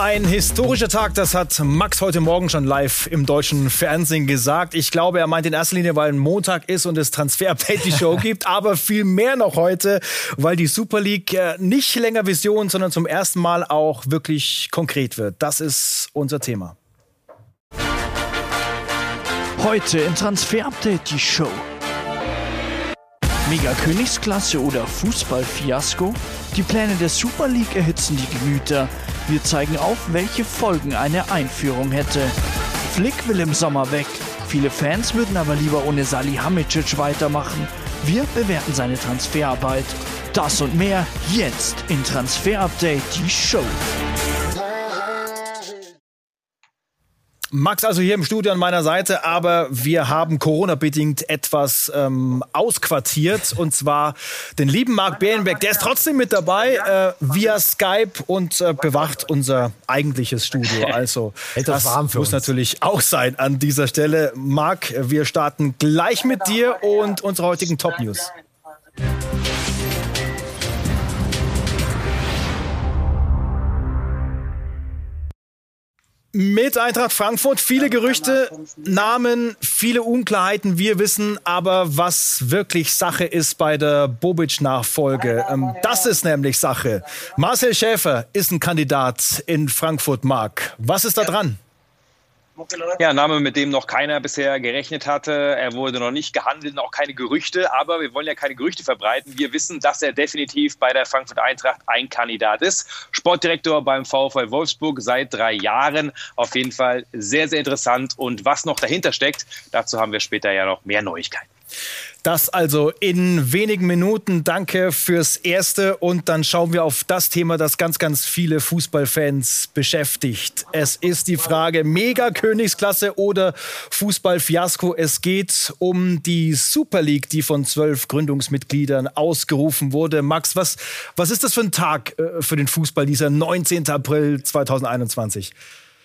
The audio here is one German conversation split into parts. Ein historischer Tag, das hat Max heute Morgen schon live im deutschen Fernsehen gesagt. Ich glaube, er meint in erster Linie, weil Montag ist und es Transfer-Update die Show gibt, aber viel mehr noch heute, weil die Super League nicht länger Vision, sondern zum ersten Mal auch wirklich konkret wird. Das ist unser Thema. Heute im Transfer-Update die Show. Mega-Königsklasse oder Fußballfiasko? Die Pläne der Super League erhitzen die Gemüter. Wir zeigen auf, welche Folgen eine Einführung hätte. Flick will im Sommer weg. Viele Fans würden aber lieber ohne Salihamidzic weitermachen. Wir bewerten seine Transferarbeit. Das und mehr jetzt in Transfer Update, die Show. Max also hier im Studio an meiner Seite, aber wir haben Corona-bedingt etwas ausquartiert, und zwar den lieben Marc Bärenbeck. Der ist trotzdem mit dabei via Skype und bewacht unser eigentliches Studio. Also etwas warm für uns. Das muss natürlich auch sein an dieser Stelle. Marc, wir starten gleich mit dir und unserer heutigen Top-News. Mit Eintracht Frankfurt, viele Gerüchte, Namen, viele Unklarheiten, wir wissen aber, was wirklich Sache ist bei der Bobic-Nachfolge. Das ist nämlich Sache. Marcel Schäfer ist ein Kandidat in Frankfurt, Marc. Was ist da dran? Ja, Name, mit dem noch keiner bisher gerechnet hatte. Er wurde noch nicht gehandelt, auch keine Gerüchte. Aber wir wollen ja keine Gerüchte verbreiten. Wir wissen, dass er definitiv bei der Frankfurt Eintracht ein Kandidat ist. Sportdirektor beim VfL Wolfsburg seit 3 Jahren. Auf jeden Fall sehr, sehr interessant. Und was noch dahinter steckt, dazu haben wir später ja noch mehr Neuigkeiten. Das also in wenigen Minuten. Danke fürs Erste. Und dann schauen wir auf das Thema, das ganz, ganz viele Fußballfans beschäftigt. Es ist die Frage, Mega-Königsklasse oder Fußballfiasko. Es geht um die Super League, die von 12 Gründungsmitgliedern ausgerufen wurde. Max, was ist das für ein Tag für den Fußball, dieser 19. April 2021?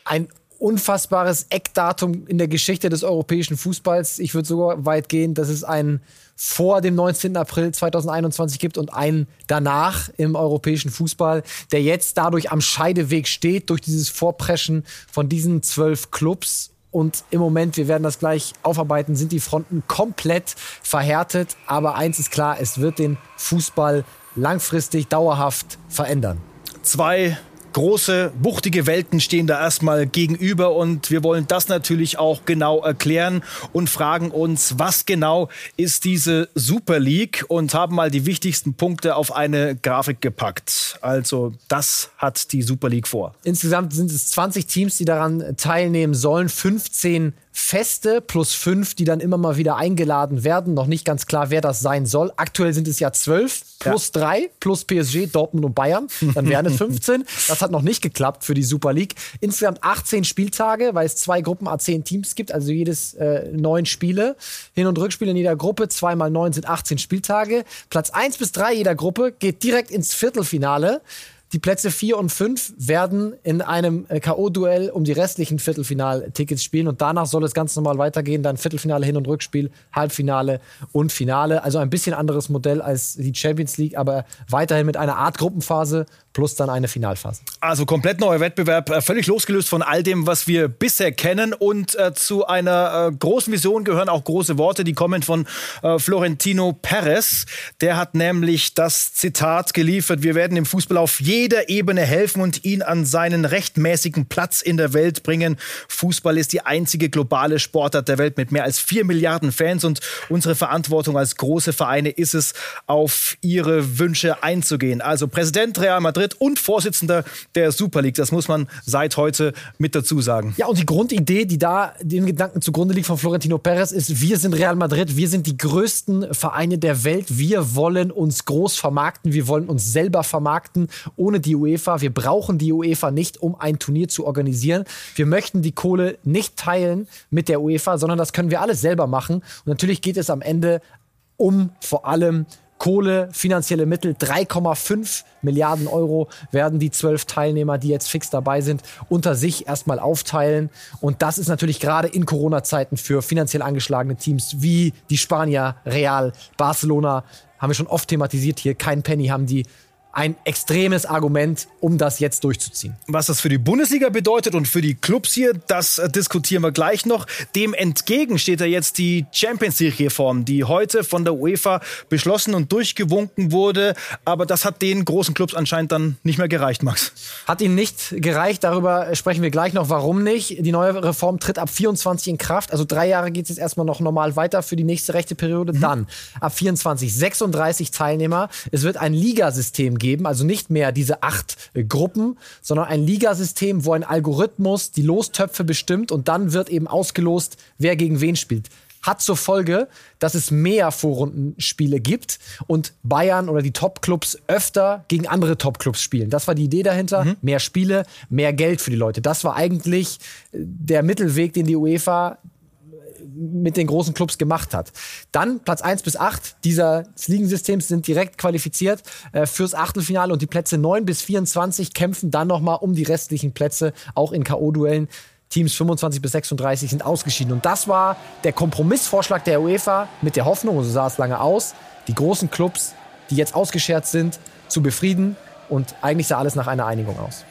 Ein unfassbares Eckdatum in der Geschichte des europäischen Fußballs. Ich würde sogar weit gehen, dass es einen vor dem 19. April 2021 gibt und einen danach im europäischen Fußball, der jetzt dadurch am Scheideweg steht, durch dieses Vorpreschen von diesen 12 Clubs. Und im Moment, wir werden das gleich aufarbeiten, sind die Fronten komplett verhärtet. Aber eins ist klar, es wird den Fußball langfristig, dauerhaft verändern. 2 große, wuchtige Welten stehen da erstmal gegenüber, und wir wollen das natürlich auch genau erklären und fragen uns, was genau ist diese Super League, und haben mal die wichtigsten Punkte auf eine Grafik gepackt. Also das hat die Super League vor. Insgesamt sind es 20 Teams, die daran teilnehmen sollen, 15 Feste plus 5, die dann immer mal wieder eingeladen werden. Noch nicht ganz klar, wer das sein soll. Aktuell sind es ja 12 plus 3 plus PSG, Dortmund und Bayern. Dann wären es 15. Das hat noch nicht geklappt für die Super League. Insgesamt 18 Spieltage, weil es 2 Gruppen A10 Teams gibt. Also jedes 9 Spiele. Hin- und Rückspiele in jeder Gruppe. 2 mal 9 sind 18 Spieltage. Platz 1 bis 3 jeder Gruppe geht direkt ins Viertelfinale. Die Plätze 4 und 5 werden in einem K.O.-Duell um die restlichen Viertelfinal-Tickets spielen, und danach soll es ganz normal weitergehen. Dann Viertelfinale, Hin- und Rückspiel, Halbfinale und Finale. Also ein bisschen anderes Modell als die Champions League, aber weiterhin mit einer Art Gruppenphase plus dann eine Finalphase. Also komplett neuer Wettbewerb, völlig losgelöst von all dem, was wir bisher kennen. Und zu einer großen Vision gehören auch große Worte, die kommen von Florentino Pérez. Der hat nämlich das Zitat geliefert: Wir werden im Fußball auf jeder Ebene helfen und ihn an seinen rechtmäßigen Platz in der Welt bringen. Fußball ist die einzige globale Sportart der Welt mit mehr als 4 Milliarden Fans, und unsere Verantwortung als große Vereine ist es, auf ihre Wünsche einzugehen. Also Präsident Real Madrid und Vorsitzender der Super League. Das muss man seit heute mit dazu sagen. Ja, und die Grundidee, die da den Gedanken zugrunde liegt von Florentino Pérez, ist: Wir sind Real Madrid, wir sind die größten Vereine der Welt. Wir wollen uns groß vermarkten, wir wollen uns selber vermarkten ohne die UEFA. Wir brauchen die UEFA nicht, um ein Turnier zu organisieren. Wir möchten die Kohle nicht teilen mit der UEFA, sondern das können wir alles selber machen. Und natürlich geht es am Ende um vor allem Kohle, finanzielle Mittel. 3,5 Milliarden Euro werden die 12 Teilnehmer, die jetzt fix dabei sind, unter sich erstmal aufteilen. Und das ist natürlich gerade in Corona-Zeiten für finanziell angeschlagene Teams wie die Spanier, Real, Barcelona, haben wir schon oft thematisiert hier, kein Penny haben die, ein extremes Argument, um das jetzt durchzuziehen. Was das für die Bundesliga bedeutet und für die Clubs hier, das diskutieren wir gleich noch. Dem entgegen steht ja jetzt die Champions-League-Reform, die heute von der UEFA beschlossen und durchgewunken wurde. Aber das hat den großen Clubs anscheinend dann nicht mehr gereicht, Max. Hat ihnen nicht gereicht, darüber sprechen wir gleich noch. Warum nicht? Die neue Reform tritt ab 24 in Kraft. Also 3 Jahre geht es jetzt erstmal noch normal weiter für die nächste Rechteperiode. Dann ab 24 36 Teilnehmer. Es wird ein Ligasystem geben, also nicht mehr diese 8 Gruppen, sondern ein Ligasystem, wo ein Algorithmus die Lostöpfe bestimmt und dann wird eben ausgelost, wer gegen wen spielt. Hat zur Folge, dass es mehr Vorrundenspiele gibt und Bayern oder die Top-Clubs öfter gegen andere Top-Clubs spielen. Das war die Idee dahinter. Mehr Spiele, mehr Geld für die Leute. Das war eigentlich der Mittelweg, den die UEFA mit den großen Clubs gemacht hat. Dann Platz 1 bis 8 dieses Ligensystems sind direkt qualifiziert fürs Achtelfinale und die Plätze 9 bis 24 kämpfen dann nochmal um die restlichen Plätze, auch in K.O.-Duellen. Teams 25 bis 36 sind ausgeschieden. Und das war der Kompromissvorschlag der UEFA mit der Hoffnung, und so sah es lange aus, die großen Clubs, die jetzt ausgeschert sind, zu befrieden. Und eigentlich sah alles nach einer Einigung aus.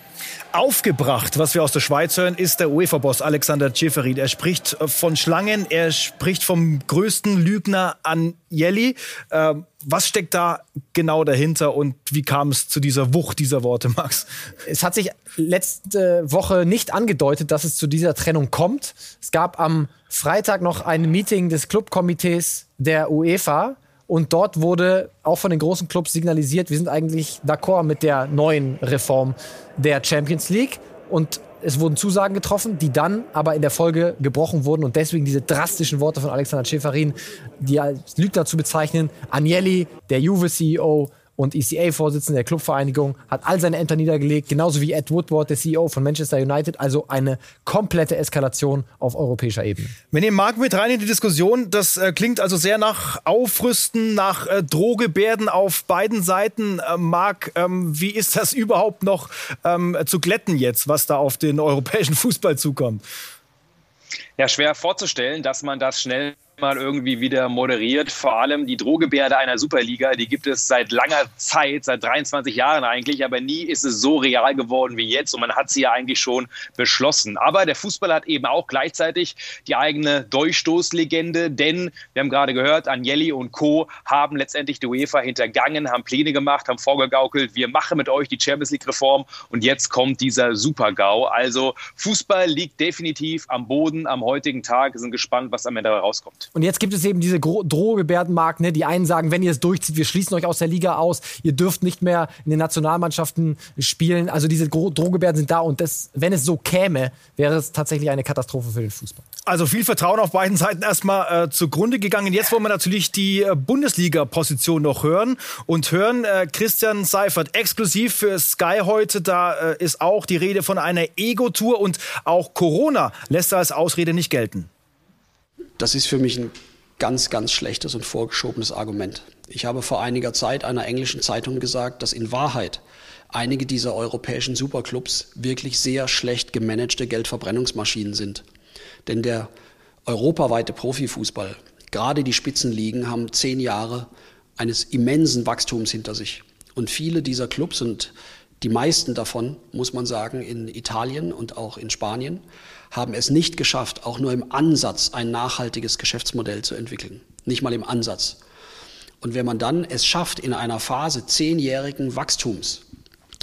Aufgebracht, was wir aus der Schweiz hören, ist der UEFA-Boss Alexander Čeferin. Er spricht von Schlangen, er spricht vom größten Lügner Agnelli. Was steckt da genau dahinter und wie kam es zu dieser Wucht dieser Worte, Max? Es hat sich letzte Woche nicht angedeutet, dass es zu dieser Trennung kommt. Es gab am Freitag noch ein Meeting des Clubkomitees der UEFA. Und dort wurde auch von den großen Clubs signalisiert, wir sind eigentlich d'accord mit der neuen Reform der Champions League. Und es wurden Zusagen getroffen, die dann aber in der Folge gebrochen wurden. Und deswegen diese drastischen Worte von Alexander Čeferin, die als Lügner zu bezeichnen. Agnelli, der Juve-CEO und ECA-Vorsitzender der Clubvereinigung, hat all seine Ämter niedergelegt. Genauso wie Ed Woodward, der CEO von Manchester United. Also eine komplette Eskalation auf europäischer Ebene. Wenn ihr Marc mit rein in die Diskussion, das klingt also sehr nach Aufrüsten, nach Drohgebärden auf beiden Seiten. Marc, wie ist das überhaupt noch zu glätten jetzt, was da auf den europäischen Fußball zukommt? Ja, schwer vorzustellen, dass man das schnell mal irgendwie wieder moderiert. Vor allem die Drohgebärde einer Superliga, die gibt es seit langer Zeit, seit 23 Jahren eigentlich, aber nie ist es so real geworden wie jetzt und man hat sie ja eigentlich schon beschlossen. Aber der Fußball hat eben auch gleichzeitig die eigene Durchstoßlegende, denn wir haben gerade gehört, Agnelli und Co. haben letztendlich die UEFA hintergangen, haben Pläne gemacht, haben vorgegaukelt, wir machen mit euch die Champions-League-Reform und jetzt kommt dieser Super-GAU. Also Fußball liegt definitiv am Boden am heutigen Tag. Wir sind gespannt, was am Ende dabei rauskommt. Und jetzt gibt es eben diese Drohgebärdenmarkt, ne? Die einen sagen, wenn ihr es durchzieht, wir schließen euch aus der Liga aus, ihr dürft nicht mehr in den Nationalmannschaften spielen. Also diese Drohgebärden sind da und das, wenn es so käme, wäre es tatsächlich eine Katastrophe für den Fußball. Also viel Vertrauen auf beiden Seiten erstmal zugrunde gegangen. Jetzt wollen wir natürlich die Bundesliga-Position noch hören und hören Christian Seifert exklusiv für Sky heute. Da ist auch die Rede von einer Ego-Tour und auch Corona lässt da als Ausrede nicht gelten. Das ist für mich ein ganz, ganz schlechtes und vorgeschobenes Argument. Ich habe vor einiger Zeit einer englischen Zeitung gesagt, dass in Wahrheit einige dieser europäischen Superclubs wirklich sehr schlecht gemanagte Geldverbrennungsmaschinen sind. Denn der europaweite Profifußball, gerade die Spitzenligen, haben 10 Jahre eines immensen Wachstums hinter sich. Und viele dieser Clubs und die meisten davon, muss man sagen, in Italien und auch in Spanien, haben es nicht geschafft, auch nur im Ansatz ein nachhaltiges Geschäftsmodell zu entwickeln. Nicht mal im Ansatz. Und wenn man dann es schafft, in einer Phase 10-jährigen Wachstums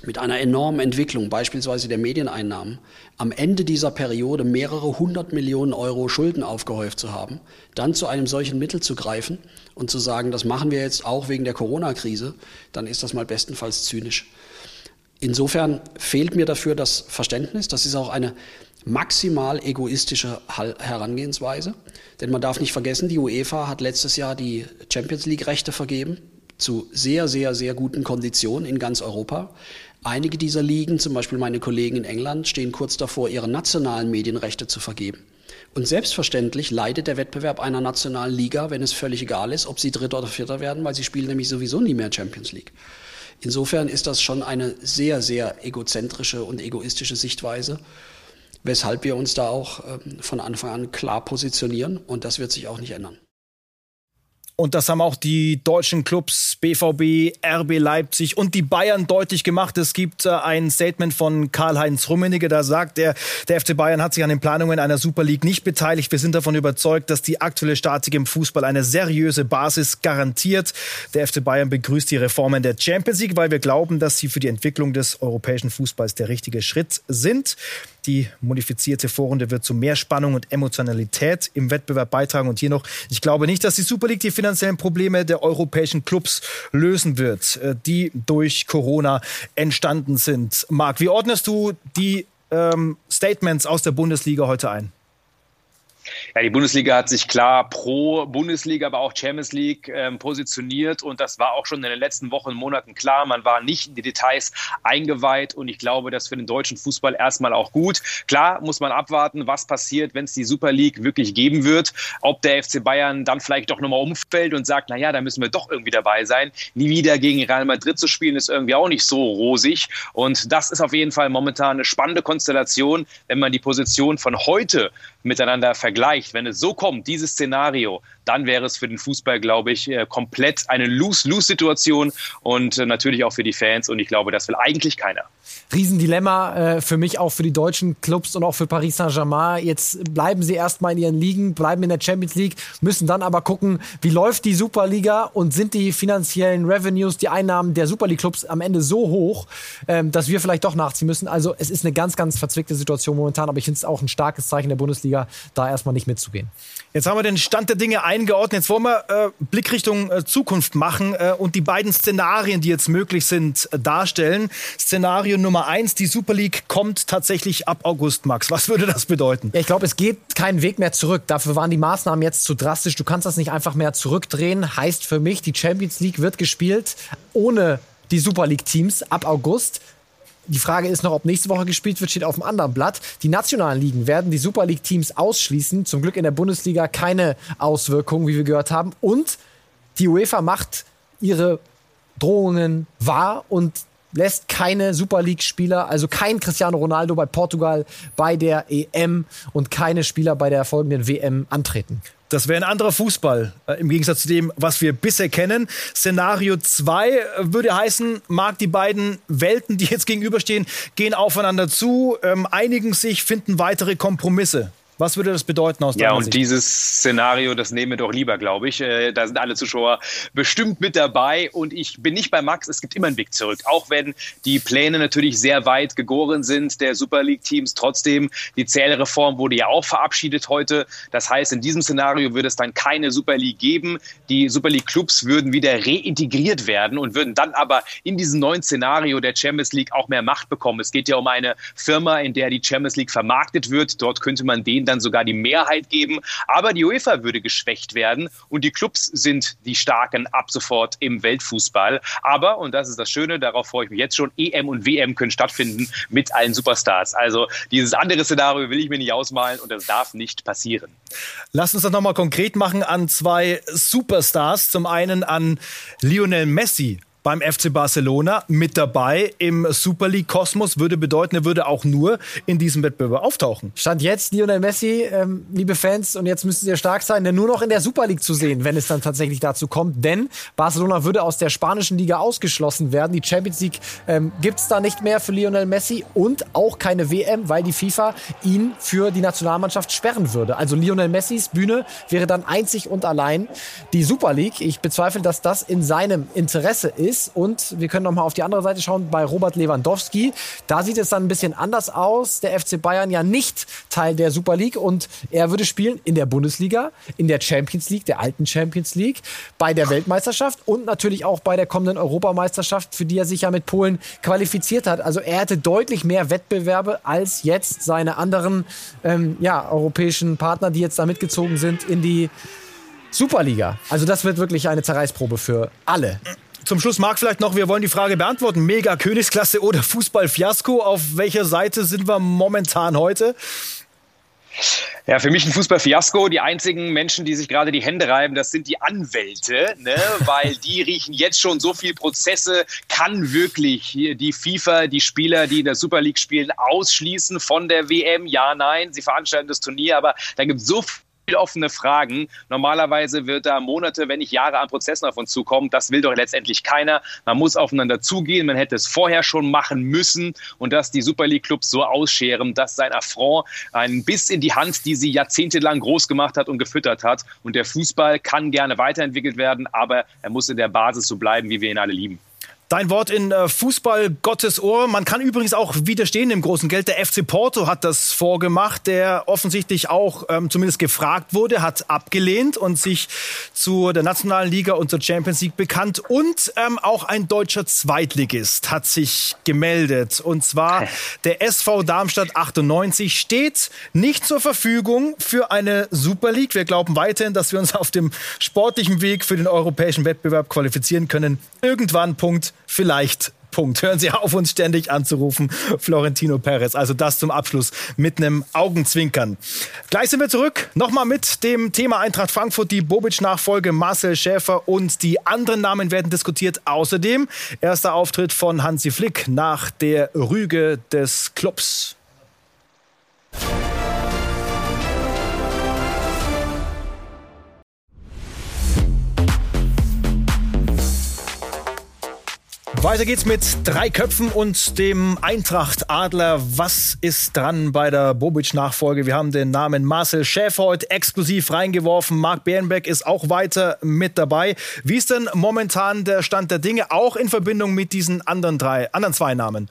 mit einer enormen Entwicklung, beispielsweise der Medieneinnahmen, am Ende dieser Periode mehrere 100 Millionen Euro Schulden aufgehäuft zu haben, dann zu einem solchen Mittel zu greifen und zu sagen, das machen wir jetzt auch wegen der Corona-Krise, dann ist das mal bestenfalls zynisch. Insofern fehlt mir dafür das Verständnis. Das ist auch eine maximal egoistische Herangehensweise. Denn man darf nicht vergessen, die UEFA hat letztes Jahr die Champions-League-Rechte vergeben zu sehr, sehr, sehr guten Konditionen in ganz Europa. Einige dieser Ligen, zum Beispiel meine Kollegen in England, stehen kurz davor, ihre nationalen Medienrechte zu vergeben. Und selbstverständlich leidet der Wettbewerb einer nationalen Liga, wenn es völlig egal ist, ob sie Dritter oder Vierter werden, weil sie spielen nämlich sowieso nie mehr Champions League. Insofern ist das schon eine sehr, sehr egozentrische und egoistische Sichtweise, weshalb wir uns da auch von Anfang an klar positionieren. Und das wird sich auch nicht ändern. Und das haben auch die deutschen Clubs BVB, RB Leipzig und die Bayern deutlich gemacht. Es gibt ein Statement von Karl-Heinz Rummenigge, da sagt er, der FC Bayern hat sich an den Planungen einer Super League nicht beteiligt. Wir sind davon überzeugt, dass die aktuelle Statik im Fußball eine seriöse Basis garantiert. Der FC Bayern begrüßt die Reformen der Champions League, weil wir glauben, dass sie für die Entwicklung des europäischen Fußballs der richtige Schritt sind. Die modifizierte Vorrunde wird zu mehr Spannung und Emotionalität im Wettbewerb beitragen. Und hier noch, ich glaube nicht, dass die Super League die finanzielle Probleme der europäischen Clubs lösen wird, die durch Corona entstanden sind. Marc, wie ordnest du die Statements aus der Bundesliga heute ein? Ja, die Bundesliga hat sich klar pro Bundesliga, aber auch Champions League positioniert, und das war auch schon in den letzten Wochen und Monaten klar. Man war nicht in die Details eingeweiht, und ich glaube, das ist für den deutschen Fußball erstmal auch gut. Klar muss man abwarten, was passiert, wenn es die Super League wirklich geben wird, ob der FC Bayern dann vielleicht doch nochmal umfällt und sagt, naja, da müssen wir doch irgendwie dabei sein. Nie wieder gegen Real Madrid zu spielen, ist irgendwie auch nicht so rosig, und das ist auf jeden Fall momentan eine spannende Konstellation, wenn man die Position von heute miteinander vergleicht. Wenn es so kommt, dieses Szenario, dann wäre es für den Fußball, glaube ich, komplett eine Lose-Lose-Situation und natürlich auch für die Fans, und ich glaube, das will eigentlich keiner. Riesendilemma für mich, auch für die deutschen Clubs und auch für Paris Saint-Germain. Jetzt bleiben sie erstmal in ihren Ligen, bleiben in der Champions League, müssen dann aber gucken, wie läuft die Superliga, und sind die finanziellen Revenues, die Einnahmen der Super League Clubs am Ende so hoch, dass wir vielleicht doch nachziehen müssen. Also es ist eine ganz, ganz verzwickte Situation momentan, aber ich finde es auch ein starkes Zeichen der Bundesliga, da erstmal nicht mitzugehen. Jetzt haben wir den Stand der Dinge eingeordnet. Jetzt wollen wir Blick Richtung Zukunft machen und die beiden Szenarien, die jetzt möglich sind, darstellen. Szenario Nummer 1, die Super League kommt tatsächlich ab August, Max. Was würde das bedeuten? Ja, ich glaube, es geht keinen Weg mehr zurück. Dafür waren die Maßnahmen jetzt zu drastisch. Du kannst das nicht einfach mehr zurückdrehen. Heißt für mich, die Champions League wird gespielt ohne die Super League-Teams ab August. Die Frage ist noch, ob nächste Woche gespielt wird, steht auf dem anderen Blatt. Die nationalen Ligen werden die Super League-Teams ausschließen. Zum Glück in der Bundesliga keine Auswirkungen, wie wir gehört haben. Und die UEFA macht ihre Drohungen wahr und lässt keine Super League-Spieler, also kein Cristiano Ronaldo bei Portugal, bei der EM und keine Spieler bei der folgenden WM antreten. Das wäre ein anderer Fußball, im Gegensatz zu dem, was wir bisher kennen. Szenario 2 würde heißen, mag die beiden Welten, die jetzt gegenüberstehen, gehen aufeinander zu, einigen sich, finden weitere Kompromisse. Was würde das bedeuten aus deiner Sicht? Ja, und dieses Szenario, das nehmen wir doch lieber, glaube ich. Da sind alle Zuschauer bestimmt mit dabei. Und ich bin nicht bei Max, es gibt immer einen Weg zurück. Auch wenn die Pläne natürlich sehr weit gegoren sind, der Super League-Teams. Trotzdem, die Zählreform wurde ja auch verabschiedet heute. Das heißt, in diesem Szenario würde es dann keine Super League geben. Die Super League-Clubs würden wieder reintegriert werden und würden dann aber in diesem neuen Szenario der Champions League auch mehr Macht bekommen. Es geht ja um eine Firma, in der die Champions League vermarktet wird. Dort könnte man denen dann sogar die Mehrheit geben, aber die UEFA würde geschwächt werden und die Clubs sind die Starken ab sofort im Weltfußball. Aber, und das ist das Schöne, darauf freue ich mich jetzt schon, EM und WM können stattfinden mit allen Superstars. Also dieses andere Szenario will ich mir nicht ausmalen und das darf nicht passieren. Lass uns das nochmal konkret machen an zwei Superstars. Zum einen an Lionel Messi beim FC Barcelona mit dabei im Super League-Kosmos, würde bedeuten, er würde auch nur in diesem Wettbewerb auftauchen. Stand jetzt Lionel Messi, liebe Fans, und jetzt müsst ihr stark sein, denn nur noch in der Super League zu sehen, wenn es dann tatsächlich dazu kommt, denn Barcelona würde aus der spanischen Liga ausgeschlossen werden. Die Champions League gibt's da nicht mehr für Lionel Messi und auch keine WM, weil die FIFA ihn für die Nationalmannschaft sperren würde. Also Lionel Messis Bühne wäre dann einzig und allein die Super League. Ich bezweifle, dass das in seinem Interesse ist. Und wir können nochmal auf die andere Seite schauen, bei Robert Lewandowski. Da sieht es dann ein bisschen anders aus. Der FC Bayern ja nicht Teil der Super League und er würde spielen in der Bundesliga, in der Champions League, der alten Champions League, bei der Weltmeisterschaft und natürlich auch bei der kommenden Europameisterschaft, für die er sich ja mit Polen qualifiziert hat. Also er hätte deutlich mehr Wettbewerbe als jetzt seine anderen europäischen Partner, die jetzt da mitgezogen sind in die Superliga. Also das wird wirklich eine Zerreißprobe für alle. Zum Schluss, Marc, vielleicht noch, wir wollen die Frage beantworten. Mega Königsklasse oder Fußballfiasko? Auf welcher Seite sind wir momentan heute? Ja, für mich ein Fußballfiasko. Die einzigen Menschen, die sich gerade die Hände reiben, das sind die Anwälte, ne? Weil die riechen jetzt schon so viele Prozesse. Kann wirklich die FIFA, die Spieler, die in der Super League spielen, ausschließen von der WM? Ja, nein, sie veranstalten das Turnier, aber da gibt es so viel offene Fragen. Normalerweise wird da Monate, wenn nicht Jahre an Prozessen auf uns zukommen. Das will doch letztendlich keiner. Man muss aufeinander zugehen. Man hätte es vorher schon machen müssen. Und dass die Super League-Clubs so ausscheren, das ist ein Affront, ein Biss in die Hand, die sie jahrzehntelang groß gemacht hat und gefüttert hat. Und der Fußball kann gerne weiterentwickelt werden, aber er muss in der Basis so bleiben, wie wir ihn alle lieben. Dein Wort in Fußball, Gottes Ohr. Man kann übrigens auch widerstehen dem großen Geld. Der FC Porto hat das vorgemacht, der offensichtlich auch zumindest gefragt wurde, hat abgelehnt und sich zu der Nationalen Liga und zur Champions League bekannt. Und auch ein deutscher Zweitligist hat sich gemeldet. Und zwar der SV Darmstadt 98 steht nicht zur Verfügung für eine Super League. Wir glauben weiterhin, dass wir uns auf dem sportlichen Weg für den europäischen Wettbewerb qualifizieren können. Irgendwann, Punkt. Vielleicht, Punkt. Hören Sie auf, uns ständig anzurufen. Florentino Pérez. Also das zum Abschluss mit einem Augenzwinkern. Gleich sind wir zurück. Nochmal mit dem Thema Eintracht Frankfurt, die Bobic-Nachfolge, Marcel Schäfer und die anderen Namen werden diskutiert. Außerdem erster Auftritt von Hansi Flick nach der Rüge des Klubs. Weiter geht's mit drei Köpfen und dem Eintracht-Adler. Was ist dran bei der Bobic-Nachfolge? Wir haben den Namen Marcel Schäfer heute exklusiv reingeworfen. Marc Bärenbeck ist auch weiter mit dabei. Wie ist denn momentan der Stand der Dinge, auch in Verbindung mit diesen anderen zwei Namen?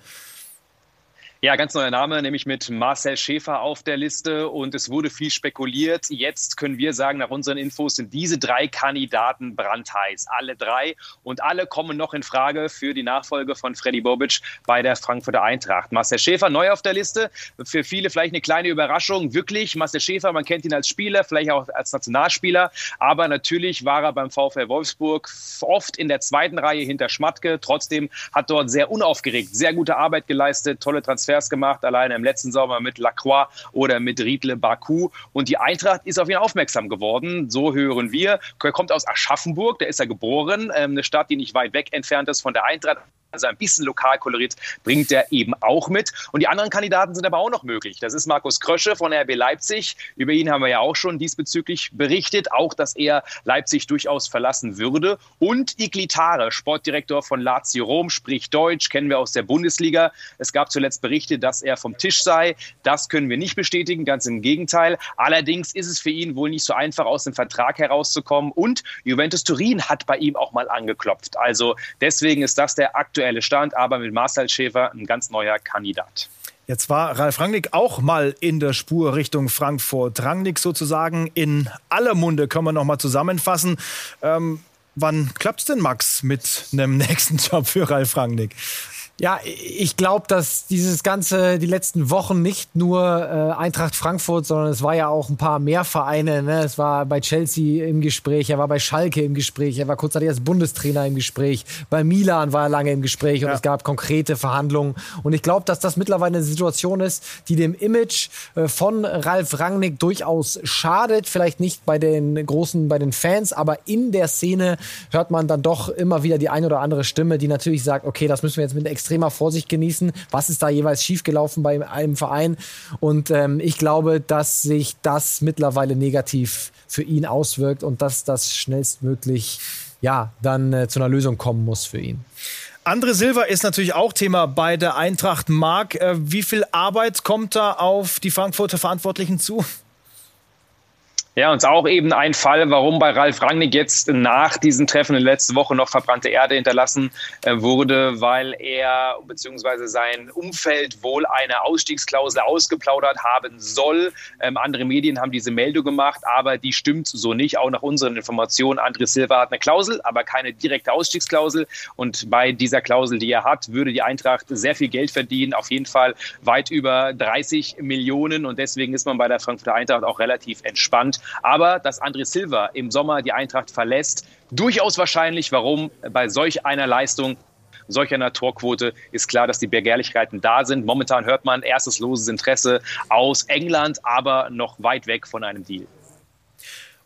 Ja, ganz neuer Name, nämlich mit Marcel Schäfer auf der Liste und es wurde viel spekuliert. Jetzt können wir sagen, nach unseren Infos sind diese drei Kandidaten brandheiß, alle drei und alle kommen noch in Frage für die Nachfolge von Freddy Bobic bei der Frankfurter Eintracht. Marcel Schäfer neu auf der Liste, für viele vielleicht eine kleine Überraschung, wirklich Marcel Schäfer, man kennt ihn als Spieler, vielleicht auch als Nationalspieler, aber natürlich war er beim VfL Wolfsburg oft in der zweiten Reihe hinter Schmatke, trotzdem hat dort sehr unaufgeregt, sehr gute Arbeit geleistet, tolle Transfers gemacht, alleine im letzten Sommer mit Lacroix oder mit Riedle Baku. Und die Eintracht ist auf ihn aufmerksam geworden, so hören wir. Er kommt aus Aschaffenburg, da ist er geboren, eine Stadt, die nicht weit weg entfernt ist von der Eintracht. Also ein bisschen Lokalkolorit bringt er eben auch mit. Und die anderen Kandidaten sind aber auch noch möglich. Das ist Markus Krösche von RB Leipzig. Über ihn haben wir ja auch schon diesbezüglich berichtet. Auch, dass er Leipzig durchaus verlassen würde. Und Iglitare, Sportdirektor von Lazio Rom, spricht Deutsch, kennen wir aus der Bundesliga. Es gab zuletzt Berichte, dass er vom Tisch sei. Das können wir nicht bestätigen, ganz im Gegenteil. Allerdings ist es für ihn wohl nicht so einfach, aus dem Vertrag herauszukommen. Und Juventus Turin hat bei ihm auch mal angeklopft. Also deswegen ist das der aktuelle Stand, aber mit Marcel Schäfer ein ganz neuer Kandidat. Jetzt war Ralf Rangnick auch mal in der Spur Richtung Frankfurt. Rangnick sozusagen in aller Munde, können wir nochmal zusammenfassen. Wann klappt's denn, Max, mit einem nächsten Job für Ralf Rangnick? Ja, ich glaube, dass dieses Ganze die letzten Wochen nicht nur Eintracht Frankfurt, sondern es war ja auch ein paar mehr Vereine. Ne? Es war bei Chelsea im Gespräch, er war bei Schalke im Gespräch, er war kurzzeitig als Bundestrainer im Gespräch, bei Milan war er lange im Gespräch und es gab konkrete Verhandlungen. Und ich glaube, dass das mittlerweile eine Situation ist, die dem Image von Ralf Rangnick durchaus schadet. Vielleicht nicht bei den Großen, bei den Fans, aber in der Szene hört man dann doch immer wieder die ein oder andere Stimme, die natürlich sagt, okay, das müssen wir jetzt mit extremer Vorsicht genießen. Was ist da jeweils schiefgelaufen bei einem Verein? Und ich glaube, dass sich das mittlerweile negativ für ihn auswirkt und dass das schnellstmöglich dann zu einer Lösung kommen muss für ihn. André Silva ist natürlich auch Thema bei der Eintracht. Marc, wie viel Arbeit kommt da auf die Frankfurter Verantwortlichen zu? Ja, uns auch eben ein Fall, warum bei Ralf Rangnick jetzt nach diesen Treffen in der letzten Woche noch verbrannte Erde hinterlassen wurde, weil er bzw. sein Umfeld wohl eine Ausstiegsklausel ausgeplaudert haben soll. Andere Medien haben diese Meldung gemacht, aber die stimmt so nicht, auch nach unseren Informationen. André Silva hat eine Klausel, aber keine direkte Ausstiegsklausel. Und bei dieser Klausel, die er hat, würde die Eintracht sehr viel Geld verdienen, auf jeden Fall weit über 30 Millionen. Und deswegen ist man bei der Frankfurter Eintracht auch relativ entspannt. Aber dass André Silva im Sommer die Eintracht verlässt, durchaus wahrscheinlich. Warum? Bei solch einer Leistung, solch einer Torquote ist klar, dass die Begehrlichkeiten da sind. Momentan hört man erstes loses Interesse aus England, aber noch weit weg von einem Deal.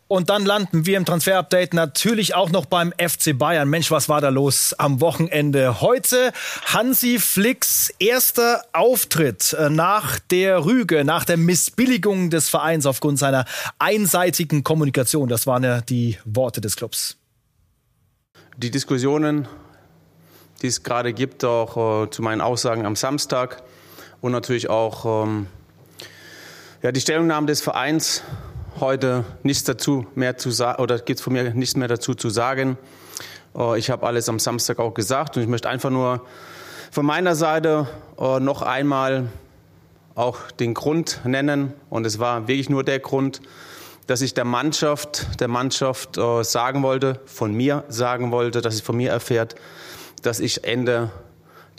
Und dann landen wir im Transfer-Update natürlich auch noch beim FC Bayern. Mensch, was war da los am Wochenende? Heute Hansi Flicks erster Auftritt nach der Rüge, nach der Missbilligung des Vereins aufgrund seiner einseitigen Kommunikation. Das waren ja die Worte des Clubs. Die Diskussionen, die es gerade gibt, auch zu meinen Aussagen am Samstag und natürlich auch die Stellungnahme des Vereins. Heute nichts dazu mehr zu sagen, oder gibt es von mir nichts mehr dazu zu sagen. Ich habe alles am Samstag auch gesagt und ich möchte einfach nur von meiner Seite noch einmal auch den Grund nennen. Und es war wirklich nur der Grund, dass ich der Mannschaft sagen wollte, dass sie von mir erfährt, dass ich Ende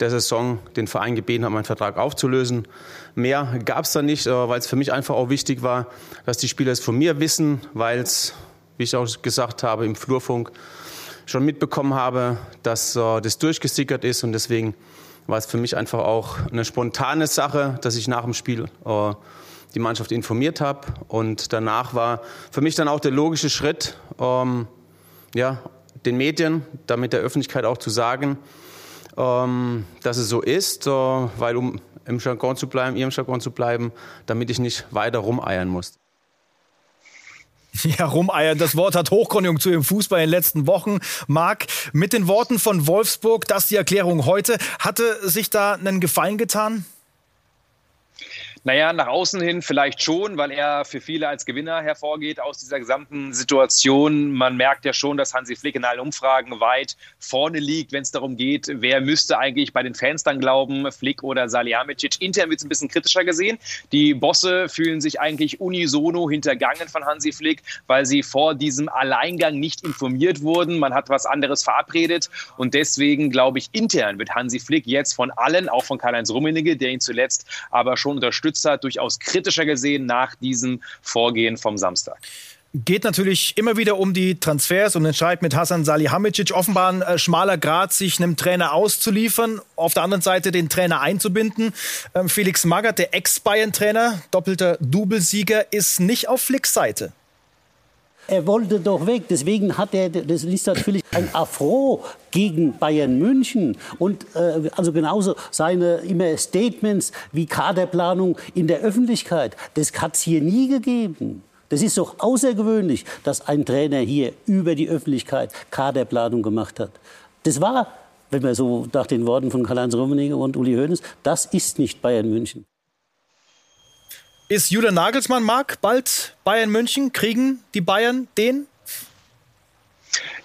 der Saison den Verein gebeten hat, meinen Vertrag aufzulösen. Mehr gab es da nicht, weil es für mich einfach auch wichtig war, dass die Spieler es von mir wissen, weil es, wie ich auch gesagt habe, im Flurfunk schon mitbekommen habe, dass das durchgesickert ist. Und deswegen war es für mich einfach auch eine spontane Sache, dass ich nach dem Spiel die Mannschaft informiert habe. Und danach war für mich dann auch der logische Schritt, den Medien, damit der Öffentlichkeit auch zu sagen, dass es so ist, weil um im Jargon zu bleiben, damit ich nicht weiter rumeiern muss. Ja, rumeiern, das Wort hat Hochkonjunktur im Fußball in den letzten Wochen. Marc, mit den Worten von Wolfsburg, das die Erklärung heute. Hatte sich da einen Gefallen getan? Naja, nach außen hin vielleicht schon, weil er für viele als Gewinner hervorgeht aus dieser gesamten Situation. Man merkt ja schon, dass Hansi Flick in allen Umfragen weit vorne liegt, wenn es darum geht, wer müsste eigentlich bei den Fans dann glauben, Flick oder Salihamidzic. Intern wird es ein bisschen kritischer gesehen. Die Bosse fühlen sich eigentlich unisono hintergangen von Hansi Flick, weil sie vor diesem Alleingang nicht informiert wurden. Man hat was anderes verabredet und deswegen, glaube ich, intern wird Hansi Flick jetzt von allen, auch von Karl-Heinz Rummenigge, der ihn zuletzt aber schon unterstützt hat, durchaus kritischer gesehen nach diesem Vorgehen vom Samstag. Geht natürlich immer wieder um die Transfers und entscheidet mit Hasan Salihamidzic offenbar ein schmaler Grat, sich einem Trainer auszuliefern, auf der anderen Seite den Trainer einzubinden. Felix Magath, der Ex-Bayern-Trainer, doppelter Doublesieger, ist nicht auf Flicks Seite. Er wollte doch weg, deswegen hat er, das ist natürlich ein Affront gegen Bayern München und also genauso seine immer Statements wie Kaderplanung in der Öffentlichkeit, das hat's hier nie gegeben. Das ist doch außergewöhnlich, dass ein Trainer hier über die Öffentlichkeit Kaderplanung gemacht hat. Das war, wenn man so nach den Worten von Karl-Heinz Rummenigge und Uli Hoeneß, das ist nicht Bayern München. Ist Julian Nagelsmann, Marc, bald Bayern München? Kriegen die Bayern den?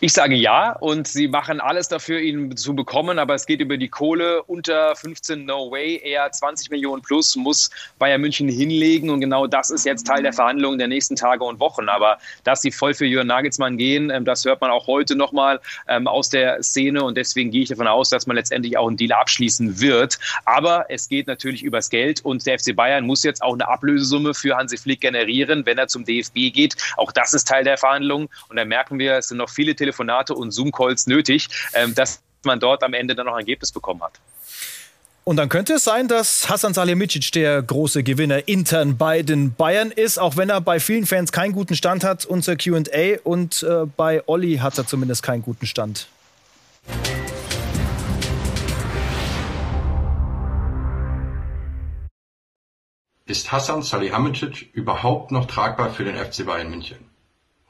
Ich sage ja und sie machen alles dafür, ihn zu bekommen, aber es geht über die Kohle. Unter 15 no way, eher 20 Millionen plus muss Bayern München hinlegen und genau das ist jetzt Teil der Verhandlungen der nächsten Tage und Wochen. Aber dass sie voll für Julian Nagelsmann gehen, das hört man auch heute nochmal aus der Szene und deswegen gehe ich davon aus, dass man letztendlich auch einen Deal abschließen wird. Aber es geht natürlich übers Geld und der FC Bayern muss jetzt auch eine Ablösesumme für Hansi Flick generieren, wenn er zum DFB geht. Auch das ist Teil der Verhandlungen und da merken wir, es sind noch viele Telefonate und Zoom-Calls nötig, dass man dort am Ende dann noch ein Ergebnis bekommen hat. Und dann könnte es sein, dass Hasan Salihamidzic der große Gewinner intern bei den Bayern ist, auch wenn er bei vielen Fans keinen guten Stand hat, unser Q&A. Und bei Olli hat er zumindest keinen guten Stand. Ist Hasan Salihamidzic überhaupt noch tragbar für den FC Bayern München?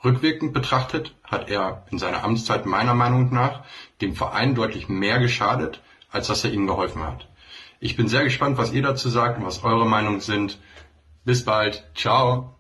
Rückwirkend betrachtet hat er in seiner Amtszeit meiner Meinung nach dem Verein deutlich mehr geschadet, als dass er ihnen geholfen hat. Ich bin sehr gespannt, was ihr dazu sagt und was eure Meinungen sind. Bis bald. Ciao.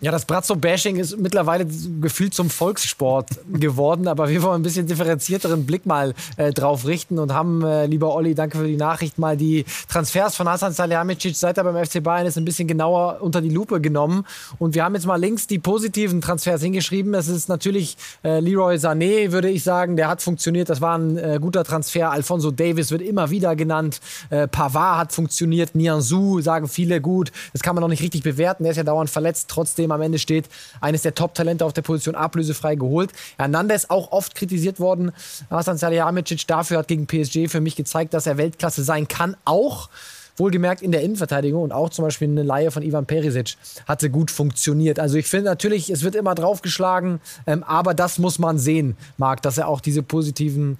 Ja, das Brazzo-Bashing ist mittlerweile gefühlt zum Volkssport geworden, aber wir wollen ein bisschen differenzierteren Blick mal drauf richten und haben, lieber Olli, danke für die Nachricht, mal die Transfers von Hasan Salihamidzic, seit er beim FC Bayern ist, ein bisschen genauer unter die Lupe genommen und wir haben jetzt mal links die positiven Transfers hingeschrieben. Es ist natürlich Leroy Sané, würde ich sagen, der hat funktioniert, das war ein guter Transfer. Alphonso Davies wird immer wieder genannt, Pavard hat funktioniert, Nianzou sagen viele gut, das kann man noch nicht richtig bewerten, der ist ja dauernd verletzt, trotzdem am Ende steht, eines der Top-Talente auf der Position ablösefrei geholt. Hernandez auch oft kritisiert worden. Hasan Salihamidzic dafür hat gegen PSG für mich gezeigt, dass er Weltklasse sein kann, auch wohlgemerkt in der Innenverteidigung, und auch zum Beispiel eine Leihe von Ivan Perisic hatte gut funktioniert. Also ich finde natürlich, es wird immer draufgeschlagen, aber das muss man sehen, Marc, dass er auch diese positiven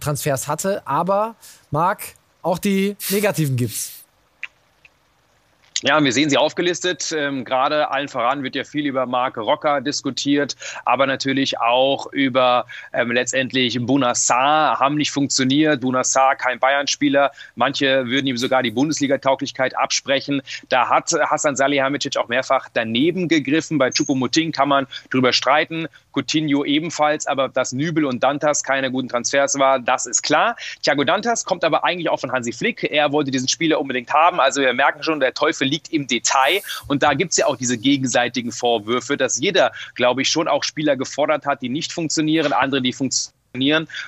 Transfers hatte. Aber, Marc, auch die negativen gibt's. Ja, wir sehen sie aufgelistet. Gerade allen voran wird ja viel über Marc Roca diskutiert, aber natürlich auch über letztendlich Bouna Sarr, haben nicht funktioniert. Bouna Sarr, kein Bayern-Spieler. Manche würden ihm sogar die Bundesliga-Tauglichkeit absprechen. Da hat Hasan Salihamidzic auch mehrfach daneben gegriffen. Bei Choupo-Moting kann man drüber streiten. Coutinho ebenfalls, aber dass Nübel und Dantas keine guten Transfers waren, das ist klar. Thiago Dantas kommt aber eigentlich auch von Hansi Flick. Er wollte diesen Spieler unbedingt haben. Also wir merken schon, der Teufel liegt im Detail, und da gibt es ja auch diese gegenseitigen Vorwürfe, dass jeder, glaube ich, schon auch Spieler gefordert hat, die nicht funktionieren, andere, die funktionieren.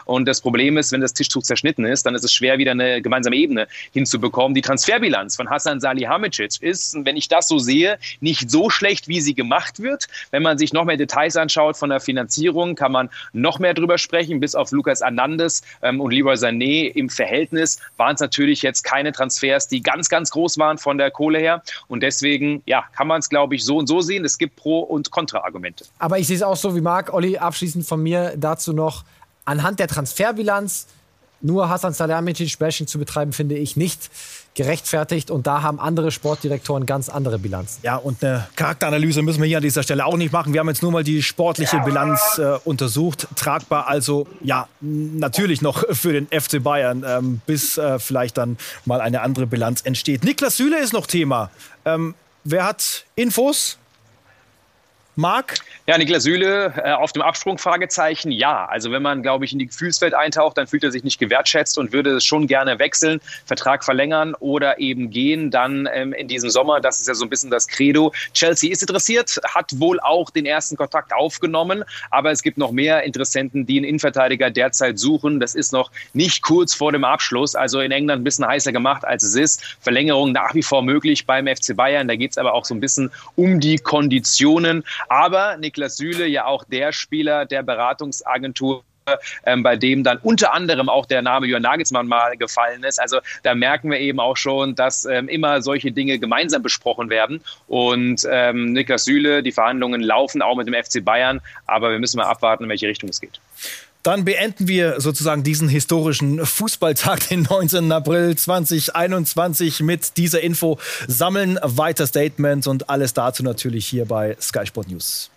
Und das Problem ist, wenn das Tischtuch zerschnitten ist, dann ist es schwer, wieder eine gemeinsame Ebene hinzubekommen. Die Transferbilanz von Hasan Salihamidzic ist, wenn ich das so sehe, nicht so schlecht, wie sie gemacht wird. Wenn man sich noch mehr Details anschaut von der Finanzierung, kann man noch mehr drüber sprechen. Bis auf Lucas Hernandez und Leroy Sané im Verhältnis waren es natürlich jetzt keine Transfers, die ganz, ganz groß waren von der Kohle her. Und deswegen, ja, kann man es, glaube ich, so und so sehen. Es gibt Pro- und Kontra-Argumente. Aber ich sehe es auch so wie Marc. Olli, abschließend von mir dazu noch: Anhand der Transferbilanz nur Hasan Salihamidzic Bashing zu betreiben, finde ich nicht gerechtfertigt. Und da haben andere Sportdirektoren ganz andere Bilanzen. Ja, und eine Charakteranalyse müssen wir hier an dieser Stelle auch nicht machen. Wir haben jetzt nur mal die sportliche Bilanz untersucht. Tragbar also, ja, natürlich noch für den FC Bayern, bis vielleicht dann mal eine andere Bilanz entsteht. Niklas Süle ist noch Thema. Wer hat Infos? Marc? Ja, Niklas Süle auf dem Absprung, Fragezeichen, ja. Also wenn man, glaube ich, in die Gefühlswelt eintaucht, dann fühlt er sich nicht gewertschätzt und würde schon gerne wechseln, Vertrag verlängern oder eben gehen dann in diesem Sommer. Das ist ja so ein bisschen das Credo. Chelsea ist interessiert, hat wohl auch den ersten Kontakt aufgenommen, aber es gibt noch mehr Interessenten, die einen Innenverteidiger derzeit suchen. Das ist noch nicht kurz vor dem Abschluss, also in England ein bisschen heißer gemacht, als es ist. Verlängerung nach wie vor möglich beim FC Bayern. Da geht es aber auch so ein bisschen um die Konditionen. Aber Niklas Süle, ja auch der Spieler der Beratungsagentur, bei dem dann unter anderem auch der Name Julian Nagelsmann mal gefallen ist. Also da merken wir eben auch schon, dass immer solche Dinge gemeinsam besprochen werden. Und Niklas Süle, die Verhandlungen laufen auch mit dem FC Bayern. Aber wir müssen mal abwarten, in welche Richtung es geht. Dann beenden wir sozusagen diesen historischen Fußballtag, den 19. April 2021, mit dieser Info. Sammeln weiter Statements und alles dazu natürlich hier bei Sky Sport News.